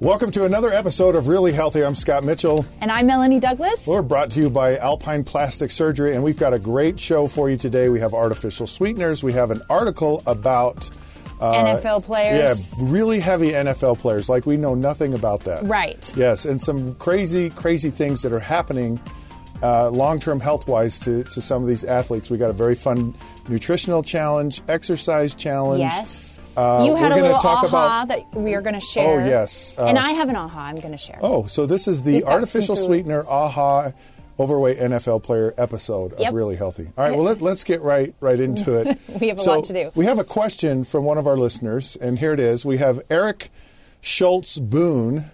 Welcome to another episode of Really Healthy. I'm Scott Mitchell. And I'm Melanie Douglas. We're brought to you by Alpine Plastic Surgery, and we've got a great show for you today. We have artificial sweeteners. We have an article about NFL players. Yeah, really heavy NFL players. Like, we know nothing about that. Right. Yes, and some crazy, crazy things that are happening long-term health-wise to some of these athletes. We got a very fun nutritional challenge, exercise challenge. Yes. You had a little aha that we are going to share. Oh, yes. And I have an aha I'm going to share. Oh, so this is the artificial sweetener aha overweight NFL player episode of Really Healthy. All right, well, let's get right into it. We have a lot to do. We have a question from one of our listeners, and here it is. We have Eric Schultz Boone.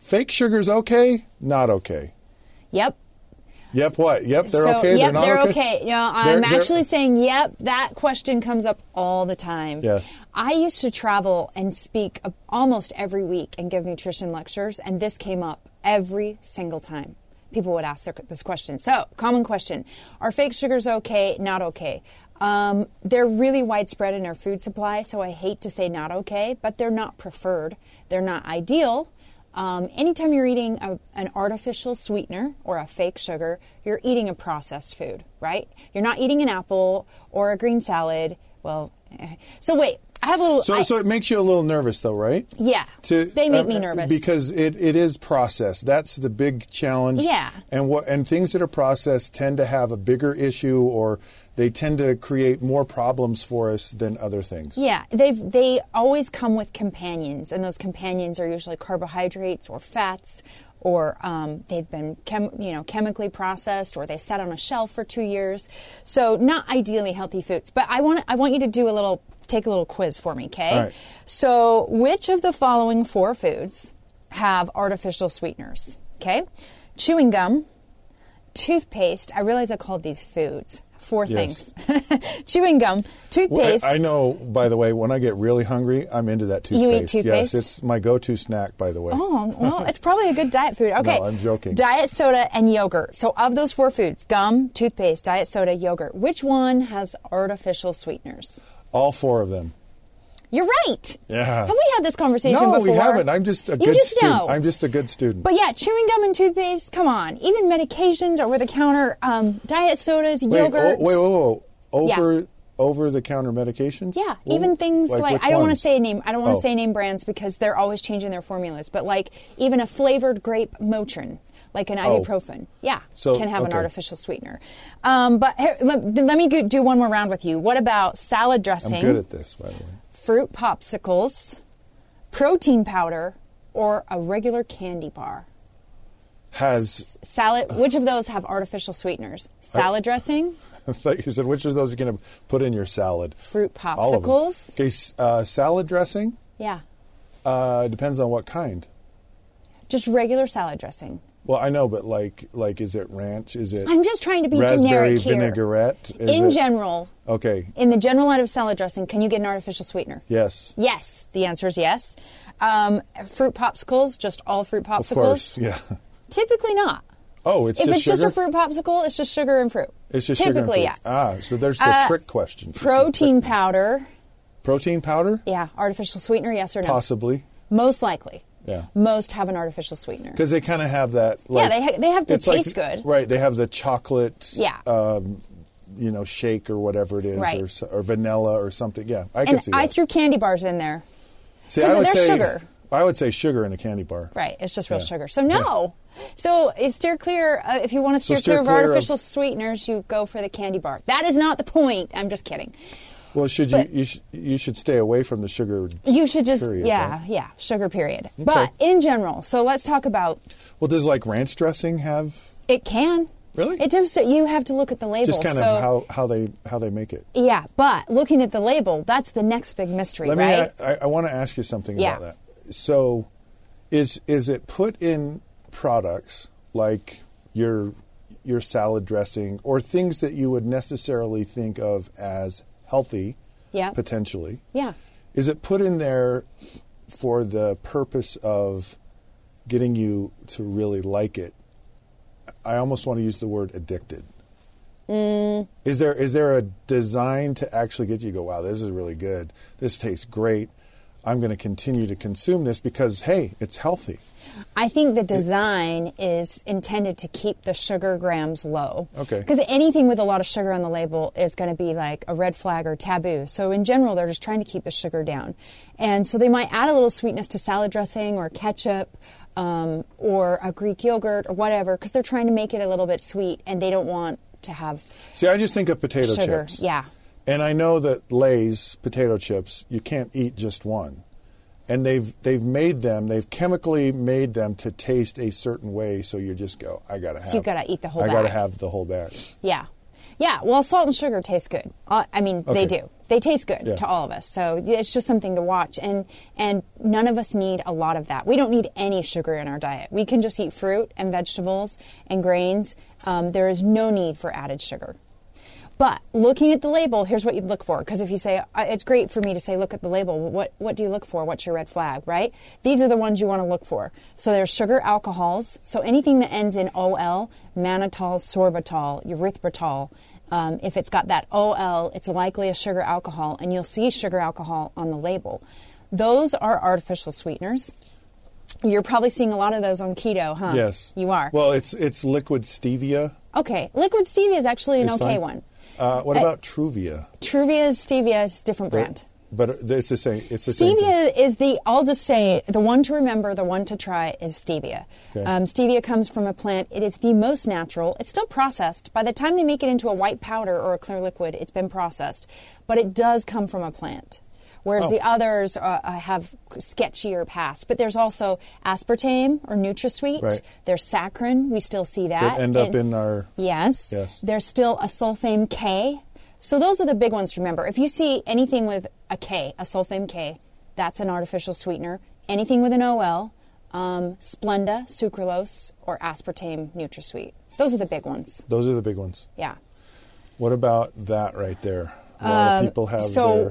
Fake sugar's okay? Not okay. Yep. Yep, what? Yep, they're so, okay? Yep, they're not okay? Okay. No, I'm actually saying, yep, that question comes up all the time. Yes. I used to travel and speak almost every week and give nutrition lectures, and this came up every single time. People would ask this question. So, common question. Are fake sugars okay, not okay? They're really widespread in our food supply, so I hate to say not okay, but they're not preferred. They're not ideal. Anytime you're eating an artificial sweetener or a fake sugar, you're eating a processed food, right? You're not eating an apple or a green salad. Well, so wait, I have a little... So it makes you a little nervous though, right? Yeah, they make me nervous. Because it is processed. That's the big challenge. Yeah. And things that are processed tend to have a bigger issue, or they tend to create more problems for us than other things. Yeah, they always come with companions, and those companions are usually carbohydrates or fats, or they've been chemically processed, or they sat on a shelf for 2 years. So not ideally healthy foods. But I want you to do take a little quiz for me, okay? All right. So which of the following four foods have artificial sweeteners? Okay, chewing gum, toothpaste. I realize I called these foods. Four things. Chewing gum, toothpaste. Well, I know, by the way, when I get really hungry, I'm into that toothpaste. You eat toothpaste? Yes, it's my go-to snack, by the way. Oh, well, it's probably a good diet food. Okay. No, I'm joking. Diet soda and yogurt. So of those four foods, gum, toothpaste, diet soda, yogurt, which one has artificial sweeteners? All four of them. You're right. Yeah. Have we had this conversation before? No, we haven't. I'm just a good student. I'm just a good student. But yeah, chewing gum and toothpaste, come on. Even medications over the counter, diet sodas, yogurt. Over the counter medications? Yeah, even things like I don't want to say name brands because they're always changing their formulas, but like even a flavored grape Motrin. Like an ibuprofen. Yeah, can have an artificial sweetener. But here, let me do one more round with you. What about salad dressing? I'm good at this, by the way. Fruit popsicles, protein powder, or a regular candy bar? Which of those have artificial sweeteners? Salad dressing? I thought you said, which of those are going to put in your salad? Fruit popsicles. Okay, salad dressing? Yeah. Depends on what kind. Just regular salad dressing. Well, I know, but like, is it ranch? Is it? I'm just trying to be generic here. Raspberry vinaigrette. General. Okay. In the general line of salad dressing, can you get an artificial sweetener? Yes. Yes, the answer is yes. Fruit popsicles, just all fruit popsicles. Of course, yeah. Typically not. Oh, it's just a fruit popsicle. It's just sugar and fruit. It's just sugar and fruit. Yeah. Ah, so there's the trick questions. Protein powder. Protein powder? Yeah, artificial sweetener. Yes or no? Possibly. Most likely. Yeah. Most have an artificial sweetener. Because they kind of have that. Like, yeah, they have to taste good. Right, they have the chocolate you know, shake or whatever it is, right. or vanilla or something. Yeah, I can see that. I threw candy bars in there. See, I would say sugar. I would say sugar in a candy bar. Right, it's just real sugar. So no. Yeah. So steer clear. If you want to steer clear of artificial sweeteners, you go for the candy bar. That is not the point. I'm just kidding. Well, you should stay away from the sugar. You should just period, right? Sugar period. Okay. But in general, so let's talk about. Well, does like ranch dressing have? It can. Really? It does. You have to look at the label. Just kind of how they make it. Yeah, but looking at the label, that's the next big mystery, right? I want to ask you something about that. So, is it put in products like your salad dressing or things that you would necessarily think of as healthy, potentially. Yeah. Is it put in there for the purpose of getting you to really like it? I almost want to use the word addicted. Mm. Is there a design to actually get you to go, wow, this is really good. This tastes great. I'm going to continue to consume this because, hey, it's healthy. I think the design is intended to keep the sugar grams low. Okay. Because anything with a lot of sugar on the label is going to be like a red flag or taboo. So in general, they're just trying to keep the sugar down. And so they might add a little sweetness to salad dressing or ketchup or a Greek yogurt or whatever because they're trying to make it a little bit sweet and they don't want to have See, I just think of potato sugar. Chips. Yeah. And I know that Lay's potato chips, you can't eat just one. And they've chemically made them to taste a certain way, so you just go, you got to eat the whole bag. I got to have the whole bag. Yeah. Yeah, well, salt and sugar taste good. They do. They taste good to all of us. So it's just something to watch. And none of us need a lot of that. We don't need any sugar in our diet. We can just eat fruit and vegetables and grains. There is no need for added sugar. But looking at the label, here's what you'd look for. Because if you say, it's great for me to say, look at the label. What do you look for? What's your red flag, right? These are the ones you want to look for. So there's sugar alcohols. So anything that ends in OL, mannitol, sorbitol, erythritol. If it's got that OL, it's likely a sugar alcohol. And you'll see sugar alcohol on the label. Those are artificial sweeteners. You're probably seeing a lot of those on keto, huh? Yes. You are. Well, it's liquid stevia. Okay. Liquid stevia is actually an okay one. What about Truvia? Truvia is stevia. It's a different brand. But it's the same. It's the same thing. Stevia is I'll just say, the one to remember, the one to try is stevia. Okay. Stevia comes from a plant. It is the most natural. It's still processed. By the time they make it into a white powder or a clear liquid, it's been processed. But it does come from a plant. Whereas the others have sketchier past. But there's also aspartame or NutraSweet. Right. There's saccharin. We still see that. They end up in our... Yes. There's still a sulfame K. So those are the big ones to remember. If you see anything with a K, a sulfame K, that's an artificial sweetener. Anything with an OL, Splenda, sucralose, or aspartame, NutraSweet. Those are the big ones. Yeah. What about that right there? A lot of people have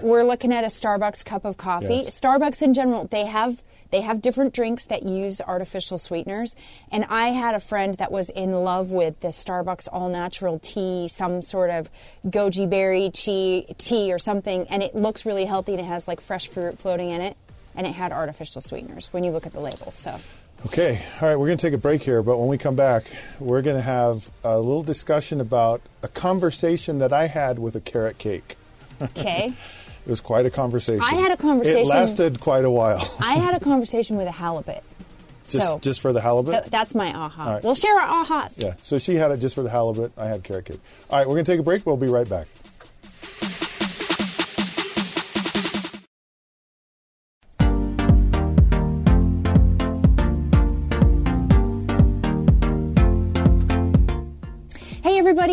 we're looking at a Starbucks cup of coffee. Yes. Starbucks in general, they have different drinks that use artificial sweeteners. And I had a friend that was in love with the Starbucks all-natural tea, some sort of goji berry tea or something. And it looks really healthy and it has like fresh fruit floating in it. And it had artificial sweeteners when you look at the label. So. Okay. All right. We're going to take a break here. But when we come back, we're going to have a little discussion about a conversation that I had with a carrot cake. Okay. It was quite a conversation. I had a conversation. It lasted quite a while. I had a conversation with a halibut. Just for the halibut? That's my aha. Right. We'll share our ahas. Yeah. So she had it just for the halibut. I had carrot cake. All right. We're going to take a break. We'll be right back.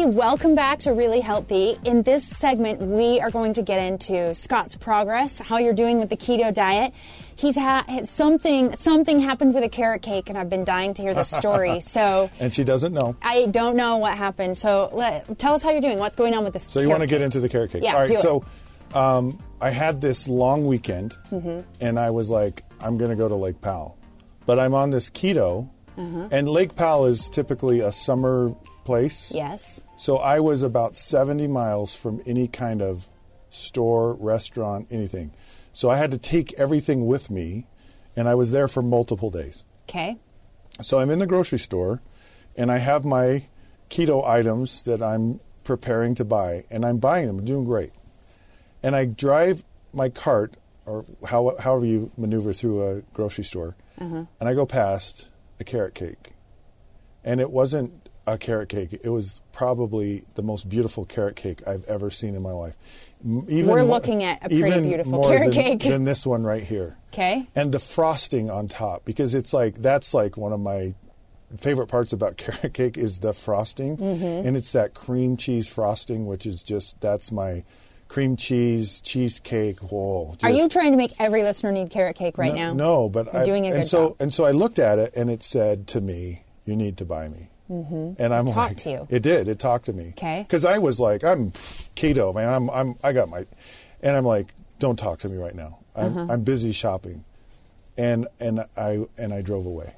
Welcome back to Really Healthy. In this segment, we are going to get into Scott's progress, how you're doing with the keto diet. He's had something happened with a carrot cake, and I've been dying to hear this story. So and she doesn't know. I don't know what happened. So tell us how you're doing. What's going on with this? So you want to get into the carrot cake? Yeah. All right. So I had this long weekend, and I was like, I'm going to go to Lake Powell, but I'm on this keto, and Lake Powell is typically a summer place. Yes. So I was about 70 miles from any kind of store, restaurant, anything. So I had to take everything with me, and I was there for multiple days. Okay. So I'm in the grocery store, and I have my keto items that I'm preparing to buy, and I'm buying them, I'm doing great. And I drive my cart, or however you maneuver through a grocery store, and I go past a carrot cake. And it wasn't a carrot cake. It was probably the most beautiful carrot cake I've ever seen in my life. Even we're looking at a pretty beautiful carrot cake. Even more than this one right here. Okay. And the frosting on top, because it's like, that's like one of my favorite parts about carrot cake is the frosting. And it's that cream cheese frosting, which is just, that's my cream cheese, cheesecake, whoa. Just, are you trying to make every listener need carrot cake right now? No, but I'm doing a good job. And so I looked at it and it said to me, you need to buy me. And I'm like, talked to you. It did. It talked to me. Okay. Because I was like, I'm keto, man. I got my, and I'm like, don't talk to me right now. I'm busy shopping, and I drove away,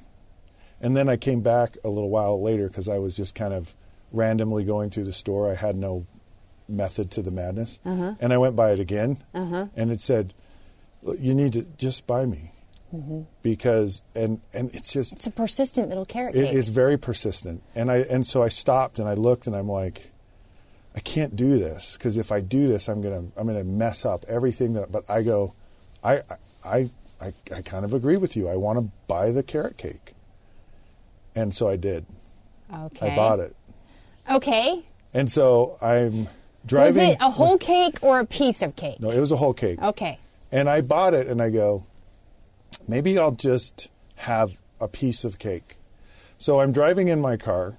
and then I came back a little while later because I was just kind of randomly going through the store. I had no method to the madness, and I went by it again, and it said, "You need to just buy me," because and it's just it's a persistent little carrot cake. It's very persistent, and so I stopped and I looked and I'm like, I can't do this because if I do this, I'm gonna mess up everything that. But I go. I kind of agree with you. I want to buy the carrot cake. And so I did. Okay. I bought it. Okay. And so I'm driving. Was it a whole cake or a piece of cake? No, it was a whole cake. Okay. And I bought it and I go, maybe I'll just have a piece of cake. So I'm driving in my car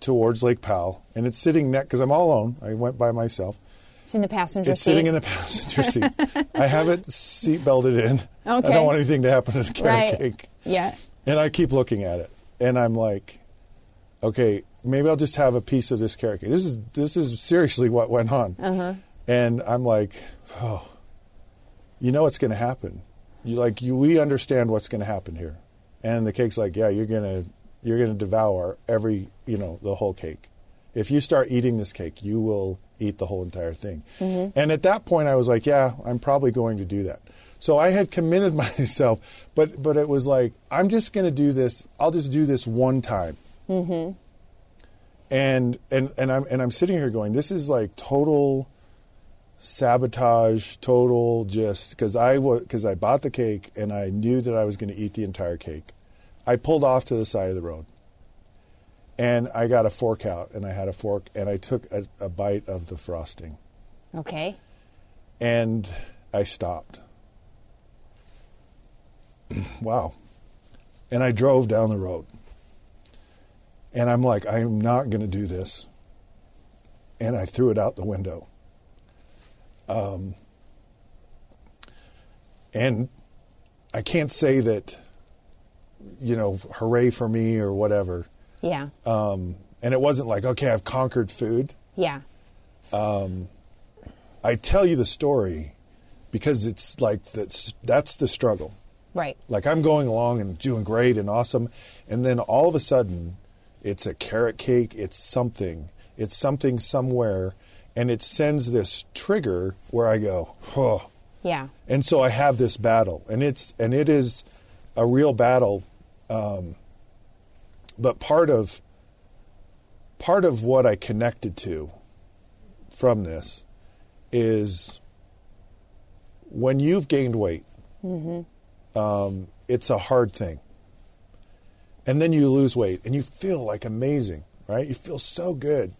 towards Lake Powell and it's sitting next, because I'm all alone. I went by myself. It's in the passenger seat. It's sitting in the passenger seat. I have it seat belted in. Okay. I don't want anything to happen to the carrot cake. Yeah. And I keep looking at it. And I'm like, okay, maybe I'll just have a piece of this carrot cake. This is seriously what went on. And I'm like, oh, you know what's going to happen. We understand what's going to happen here. And the cake's like, yeah, you're going to devour every, the whole cake. If you start eating this cake, you will eat the whole entire thing. And at that point, I was like, yeah, I'm probably going to do that. So I had committed myself, but it was like, I'm just going to do this. I'll just do this one time. And I'm sitting here going, this is like total sabotage, total just, because I bought the cake and I knew that I was going to eat the entire cake. I pulled off to the side of the road. And I got a fork out, and I had a fork, and I took a bite of the frosting. Okay. And I stopped. Wow. And I drove down the road. And I'm like, I am not going to do this. And I threw it out the window. And I can't say that, hooray for me or whatever. Yeah. And it wasn't like, okay, I've conquered food. Yeah. I tell you the story because it's like that's the struggle. Right. Like I'm going along and doing great and awesome. And then all of a sudden, it's a carrot cake. It's something somewhere. And it sends this trigger where I go, oh. Yeah. And so I have this battle. And it is a real battle. But part of what I connected to from this is when you've gained weight, it's a hard thing. And then you lose weight and you feel like amazing, right? You feel so good.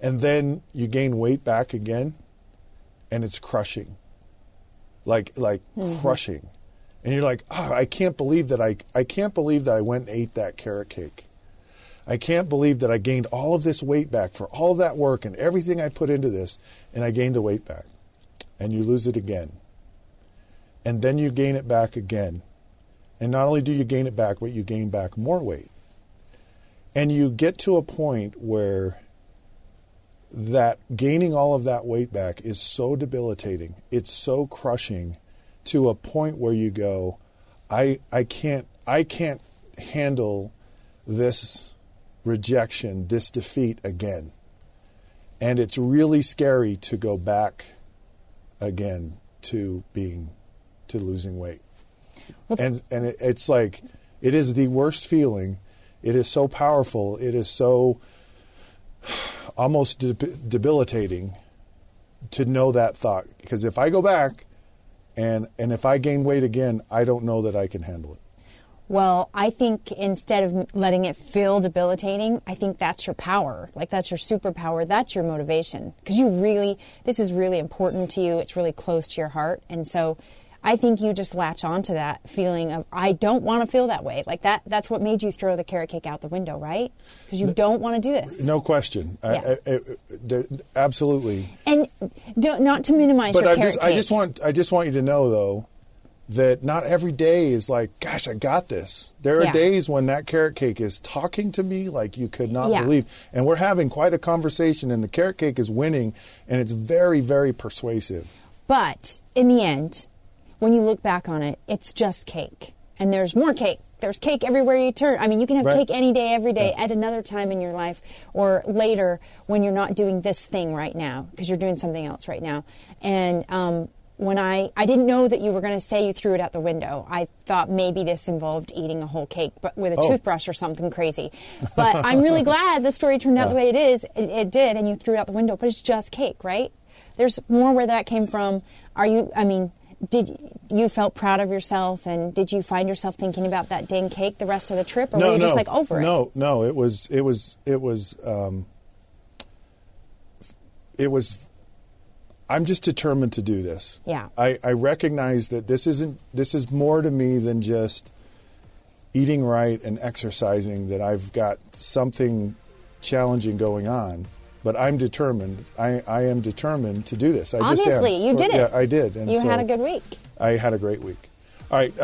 And then you gain weight back again and it's crushing, like crushing. And you're like, oh, I can't believe that I can't believe that I went and ate that carrot cake. I can't believe that I gained all of this weight back for all that work and everything I put into this, and I gained the weight back. And you lose it again. And then you gain it back again. And not only do you gain it back, but you gain back more weight. And you get to a point where that gaining all of that weight back is so debilitating. It's so crushing. To a point where you go, I can't handle this rejection, this defeat again. And it's really scary to go back again to losing weight. And it's like, it is the worst feeling. It is so powerful. It is so almost debilitating to know that thought, because if I go back and if I gain weight again, I don't know that I can handle it. Well, I think instead of letting it feel debilitating, I think that's your power. Like, that's your superpower. That's your motivation. Because you really, this is really important to you. It's really close to your heart. And so I think you just latch on to that feeling of, I don't want to feel that way. Like, that's what made you throw the carrot cake out the window, right? Because you don't want to do this. No question. Yeah. Absolutely. And not to minimize your carrot cake. I just want you to know, though, that not every day is like, gosh, I got this. There are days when that carrot cake is talking to me like you could not believe. And we're having quite a conversation, and the carrot cake is winning, and it's very, very persuasive. But in the end, when you look back on it, it's just cake. And there's more cake. There's cake everywhere you turn. I mean, you can have cake any day, every day, at another time in your life, or later when you're not doing this thing right now, because you're doing something else right now. And when I didn't know that you were going to say you threw it out the window. I thought maybe this involved eating a whole cake, but with a toothbrush or something crazy. But I'm really glad the story turned out the way it is. It did, and you threw it out the window. But it's just cake, right? There's more where that came from. Did you felt proud of yourself, and did you find yourself thinking about that dang cake the rest of the trip, or were you just like over it? No. It was. I'm just determined to do this. Yeah. I recognize that this is more to me than just eating right and exercising, that I've got something challenging going on, but I'm determined. I am determined to do this. Obviously, you did it. Yeah, I did. And you had a good week. I had a great week. All right.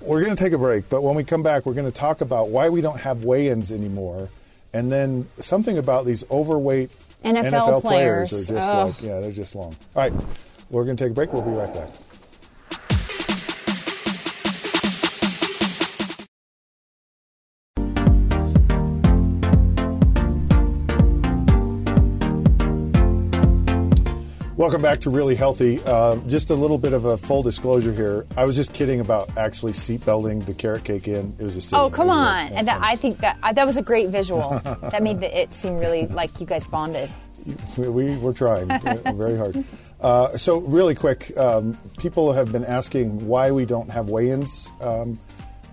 We're going to take a break, but when we come back, we're going to talk about why we don't have weigh-ins anymore, and then something about these overweight NFL players are just they're just long. All right, we're going to take a break. We'll be right back. Welcome back to Really Healthy. Just a little bit of a full disclosure here. I was just kidding about actually seatbelting the carrot cake in. It was just come on. And I think that was a great visual. That made it seem really like you guys bonded. We're trying very hard. So really quick, people have been asking why we don't have weigh-ins.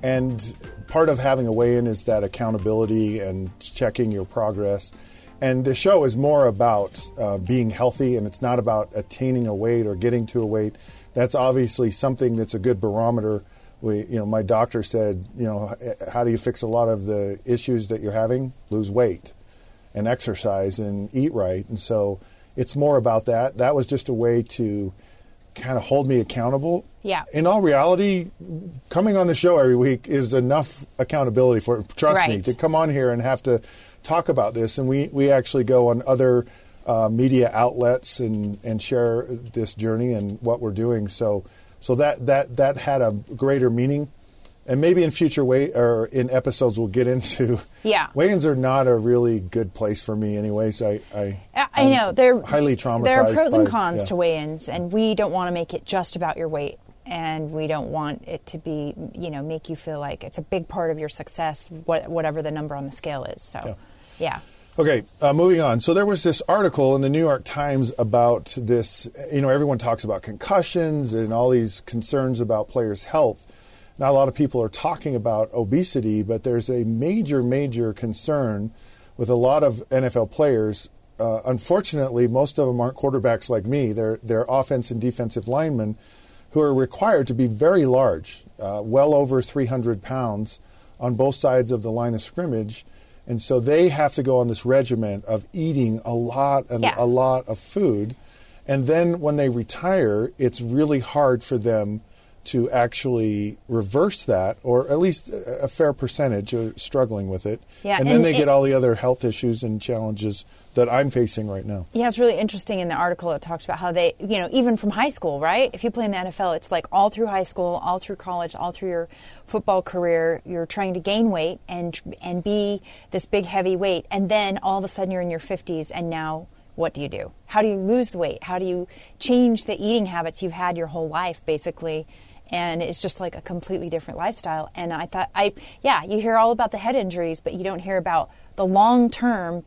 And part of having a weigh-in is that accountability and checking your progress. And the show is more about being healthy, and it's not about attaining a weight or getting to a weight. That's obviously something that's a good barometer. My doctor said, how do you fix a lot of the issues that you're having? Lose weight and exercise and eat right. And so it's more about that. That was just a way to kind of hold me accountable. Yeah. In all reality, coming on the show every week is enough accountability for it. Trust me, to come on here and have to talk about this, and we actually go on other media outlets and share this journey and what we're doing. So that had a greater meaning, and maybe in future in episodes we'll get into. Yeah, weigh-ins are not a really good place for me, anyways. I know they're highly traumatized. There are pros and cons to weigh-ins, and we don't want to make it just about your weight. And we don't want it to be, make you feel like it's a big part of your success, whatever the number on the scale is. So, yeah. Okay, moving on. So there was this article in the New York Times about this. Everyone talks about concussions and all these concerns about players' health. Not a lot of people are talking about obesity, but there's a major, major concern with a lot of NFL players. Unfortunately, most of them aren't quarterbacks like me. They're offense and defensive linemen, who are required to be very large, well over 300 pounds on both sides of the line of scrimmage. And so they have to go on this regimen of eating a lot of food. And then when they retire, it's really hard for them to actually reverse that, or at least a fair percentage are struggling with it. Yeah, and then they get all the other health issues and challenges that I'm facing right now. Yeah, it's really interesting in the article. It talks about how they, even from high school, right? If you play in the NFL, it's like all through high school, all through college, all through your football career, you're trying to gain weight and be this big, heavy weight. And then all of a sudden you're in your 50s, and now what do you do? How do you lose the weight? How do you change the eating habits you've had your whole life, basically? And it's just like a completely different lifestyle. And I thought, you hear all about the head injuries, but you don't hear about the long-term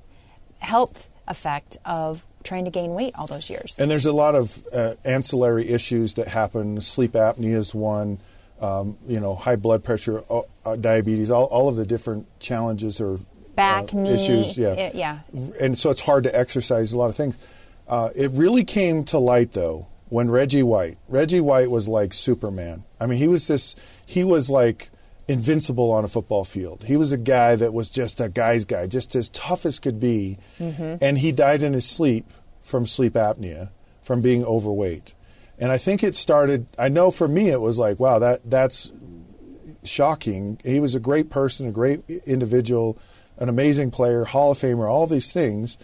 health effect of trying to gain weight all those years. And there's a lot of ancillary issues that happen. Sleep apnea is one, high blood pressure, diabetes, all of the different challenges or back, knee issues. Yeah. And so it's hard to exercise a lot of things. It really came to light, though, when Reggie White was like Superman. I mean, he was like invincible on a football field. He was a guy that was just a guy's guy, just as tough as could be. Mm-hmm. And he died in his sleep from sleep apnea, from being overweight. And I think it started, I know for me it was like, wow, that's shocking. He was a great person, a great individual, an amazing player, Hall of Famer, all these things.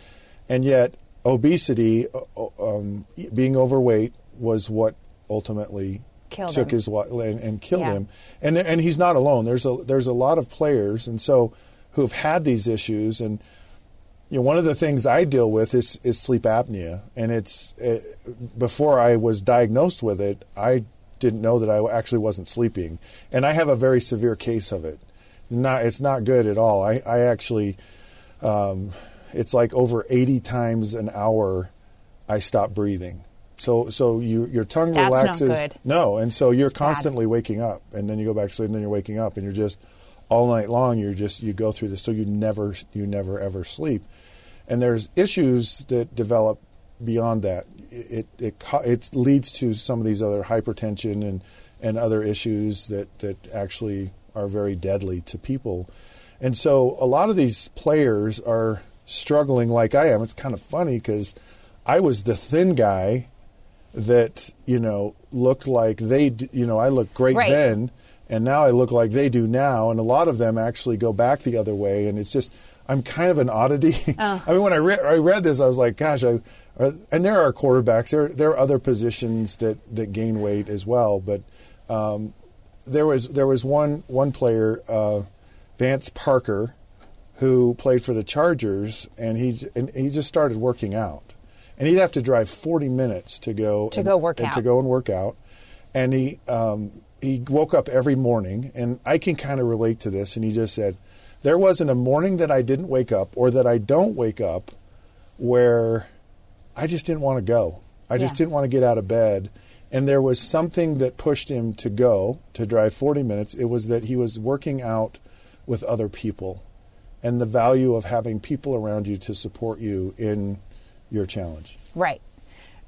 And yet obesity, being overweight, was what ultimately took his life and killed him. And he's not alone. There's a lot of players and so who've had these issues. And you know, one of the things I deal with is sleep apnea. And before I was diagnosed with it, I didn't know that I actually wasn't sleeping. And I have a very severe case of it. It's not good at all. I actually, it's like over 80 times an hour I stop breathing. So your tongue relaxes. That's not good. No, and so you're constantly waking up, and then you go back to sleep, and then you're waking up, and you're just all night long. You go through this, so you never ever sleep. And there's issues that develop beyond that. It leads to some of these other hypertension and other issues that actually are very deadly to people. And so a lot of these players are struggling like I am. It's kind of funny because I was the thin guy that, looked like I looked great then, and now I look like they do now. And a lot of them actually go back the other way. And it's just, I'm kind of an oddity. Oh. I mean, when I read this, I was like, gosh, and there are quarterbacks. There are other positions that gain weight as well. But there was one player, Vance Parker, who played for the Chargers, and he just started working out. And he'd have to drive 40 minutes to go and work out. And he woke up every morning, and I can kind of relate to this. And he just said, there wasn't a morning that I didn't wake up or that I don't wake up where I just didn't want to go. I just didn't want to get out of bed. And there was something that pushed him to go, to drive 40 minutes. It was that he was working out with other people and the value of having people around you to support you in your challenge. Right.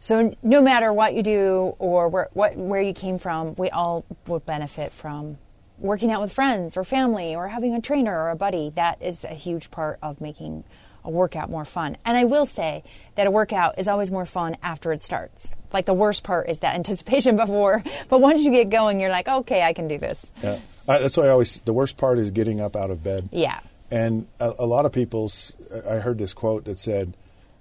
So no matter what you do or where you came from, we all would benefit from working out with friends or family or having a trainer or a buddy. That is a huge part of making a workout more fun. And I will say that a workout is always more fun after it starts. Like the worst part is that anticipation before, but once you get going, you're like, okay, I can do this. Yeah. That's what I always, the worst part is getting up out of bed. Yeah. And a lot of people, I heard this quote that said,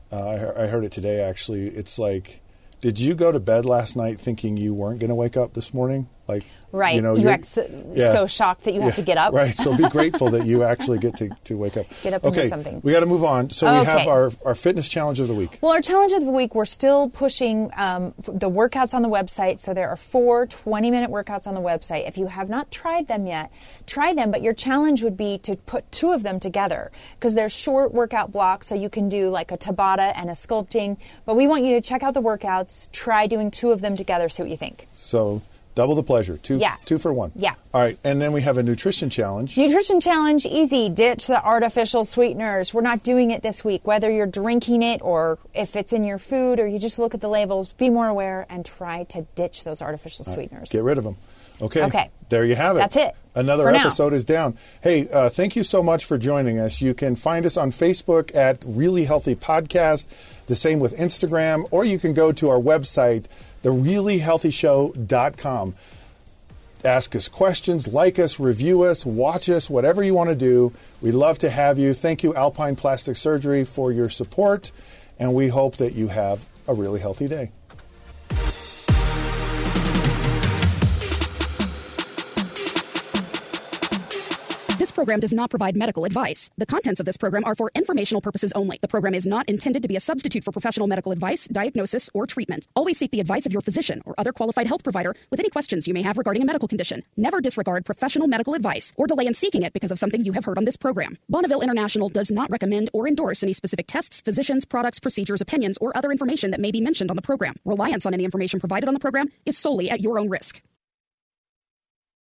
I heard it today, actually. It's like, did you go to bed last night thinking you weren't going to wake up this morning? Like, right. You're so shocked that you have to get up. Right. So be grateful that you actually get to wake up. Get up and do something. We got to move on. So we have our fitness challenge of the week. Well, our challenge of the week, we're still pushing the workouts on the website. So there are 4 20-minute workouts on the website. If you have not tried them yet, try them. But your challenge would be to put 2 of them together because they're short workout blocks. So you can do like a Tabata and a sculpting. But we want you to check out the workouts. Try doing 2 of them together. See what you think. So double the pleasure. Two for one. Yeah. All right. And then we have a nutrition challenge. Nutrition challenge, easy. Ditch the artificial sweeteners. We're not doing it this week. Whether you're drinking it or if it's in your food or you just look at the labels, be more aware and try to ditch those artificial sweeteners. Get rid of them. Okay. There you have it. That's it. Another episode is down. Hey, thank you so much for joining us. You can find us on Facebook at Really Healthy Podcast, the same with Instagram, or you can go to our website, thereallyhealthyshow.com. Ask us questions, like us, review us, watch us, whatever you want to do. We'd love to have you. Thank you, Alpine Plastic Surgery, for your support, and we hope that you have a really healthy day. program does not provide medical advice. The contents of this program are for informational purposes only. The program is not intended to be a substitute for professional medical advice, diagnosis, or treatment. Always seek the advice of your physician or other qualified health provider with any questions you may have regarding a medical condition. Never disregard professional medical advice or delay in seeking it because of something you have heard on this program. Bonneville International does not recommend or endorse any specific tests, physicians, products, procedures, opinions, or other information that may be mentioned on the program. Reliance on any information provided on the program is solely at your own risk.